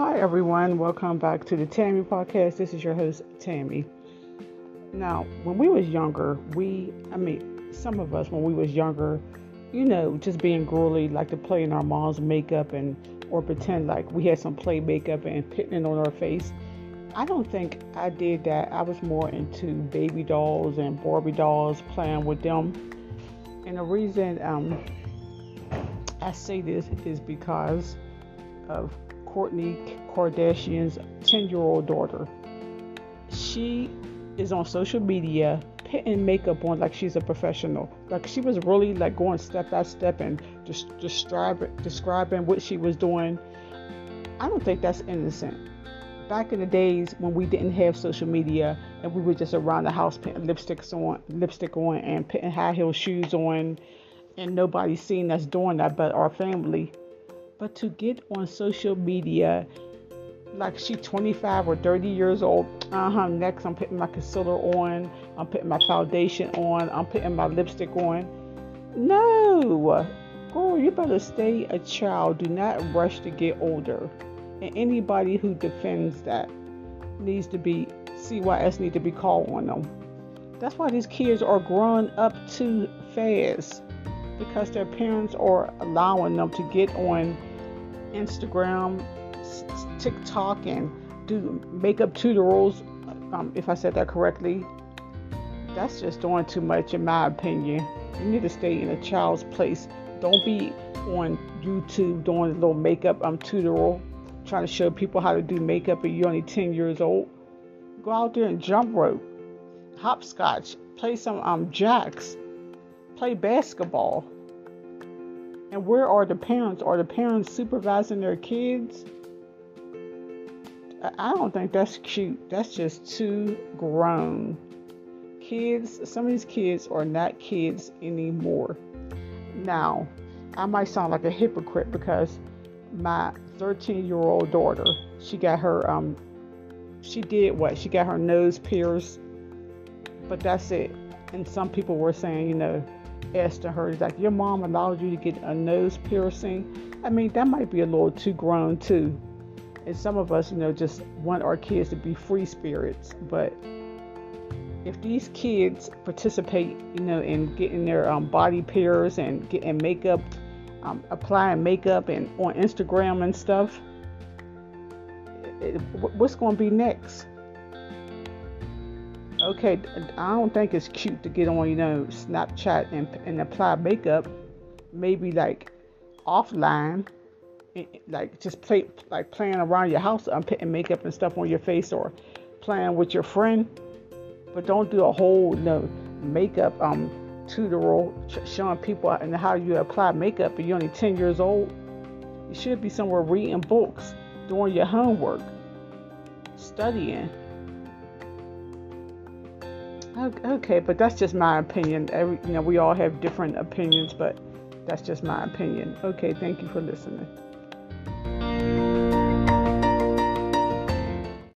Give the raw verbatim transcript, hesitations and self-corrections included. Hi everyone, welcome back to the Tammy Podcast. This is your host, Tammy. Now, when we was younger, we, I mean, some of us, when we was younger, you know, just being girly, like to play in our mom's makeup and, or pretend like we had some play makeup and putting it on our face. I don't think I did that. I was more into baby dolls and Barbie dolls, playing with them. And the reason um, I say this is because of Kourtney Kardashian's ten-year-old daughter. She is on social media putting makeup on like she's a professional. Like she was really like going step by step and just describe, describing what she was doing. I don't think that's innocent. Back in the days when we didn't have social media and we were just around the house putting lipsticks on, lipstick on and putting high heel shoes on, and nobody seen us doing that but our family. But to get on social media, like she twenty-five or thirty years old, uh-huh, next I'm putting my concealer on, I'm putting my foundation on, I'm putting my lipstick on. No, girl, you better stay a child. Do not rush to get older. And anybody who defends that needs to be, C Y S need to be called on them. That's why these kids are growing up too fast, because their parents are allowing them to get on Instagram, TikTok, and do makeup tutorials, um, if I said that correctly. That's just doing too much, in my opinion. You need to stay in a child's place. Don't be on YouTube doing a little makeup um, tutorial, trying to show people how to do makeup, and you're only ten years old. Go out there and jump rope, hopscotch, play some um, jacks, play basketball. And where are the parents? Are the parents supervising their kids? I don't think that's cute. That's just too grown. Kids, some of these kids are not kids anymore. Now, I might sound like a hypocrite because my thirteen-year-old daughter, she got her, um, she did what? She got her nose pierced, but that's it. And some people were saying, you know, asking her, like, your mom allowed you to get a nose piercing. I mean, that might be a little too grown too. And some of us, you know, just want our kids to be free spirits. But if these kids participate, you know, in getting their um, body pierced and getting makeup, um, applying makeup and on Instagram and stuff, it, it, what's going to be next? Okay, I don't think it's cute to get on, you know, Snapchat and and apply makeup. Maybe like offline, like just play like playing around your house and putting makeup and stuff on your face, or playing with your friend. But don't do a whole you know, makeup um tutorial showing people and how you apply makeup. And you're only ten years old. You should be somewhere reading books, doing your homework, studying. Okay, but that's just my opinion. Every, you know, we all have different opinions, but that's just my opinion. Okay, thank you for listening.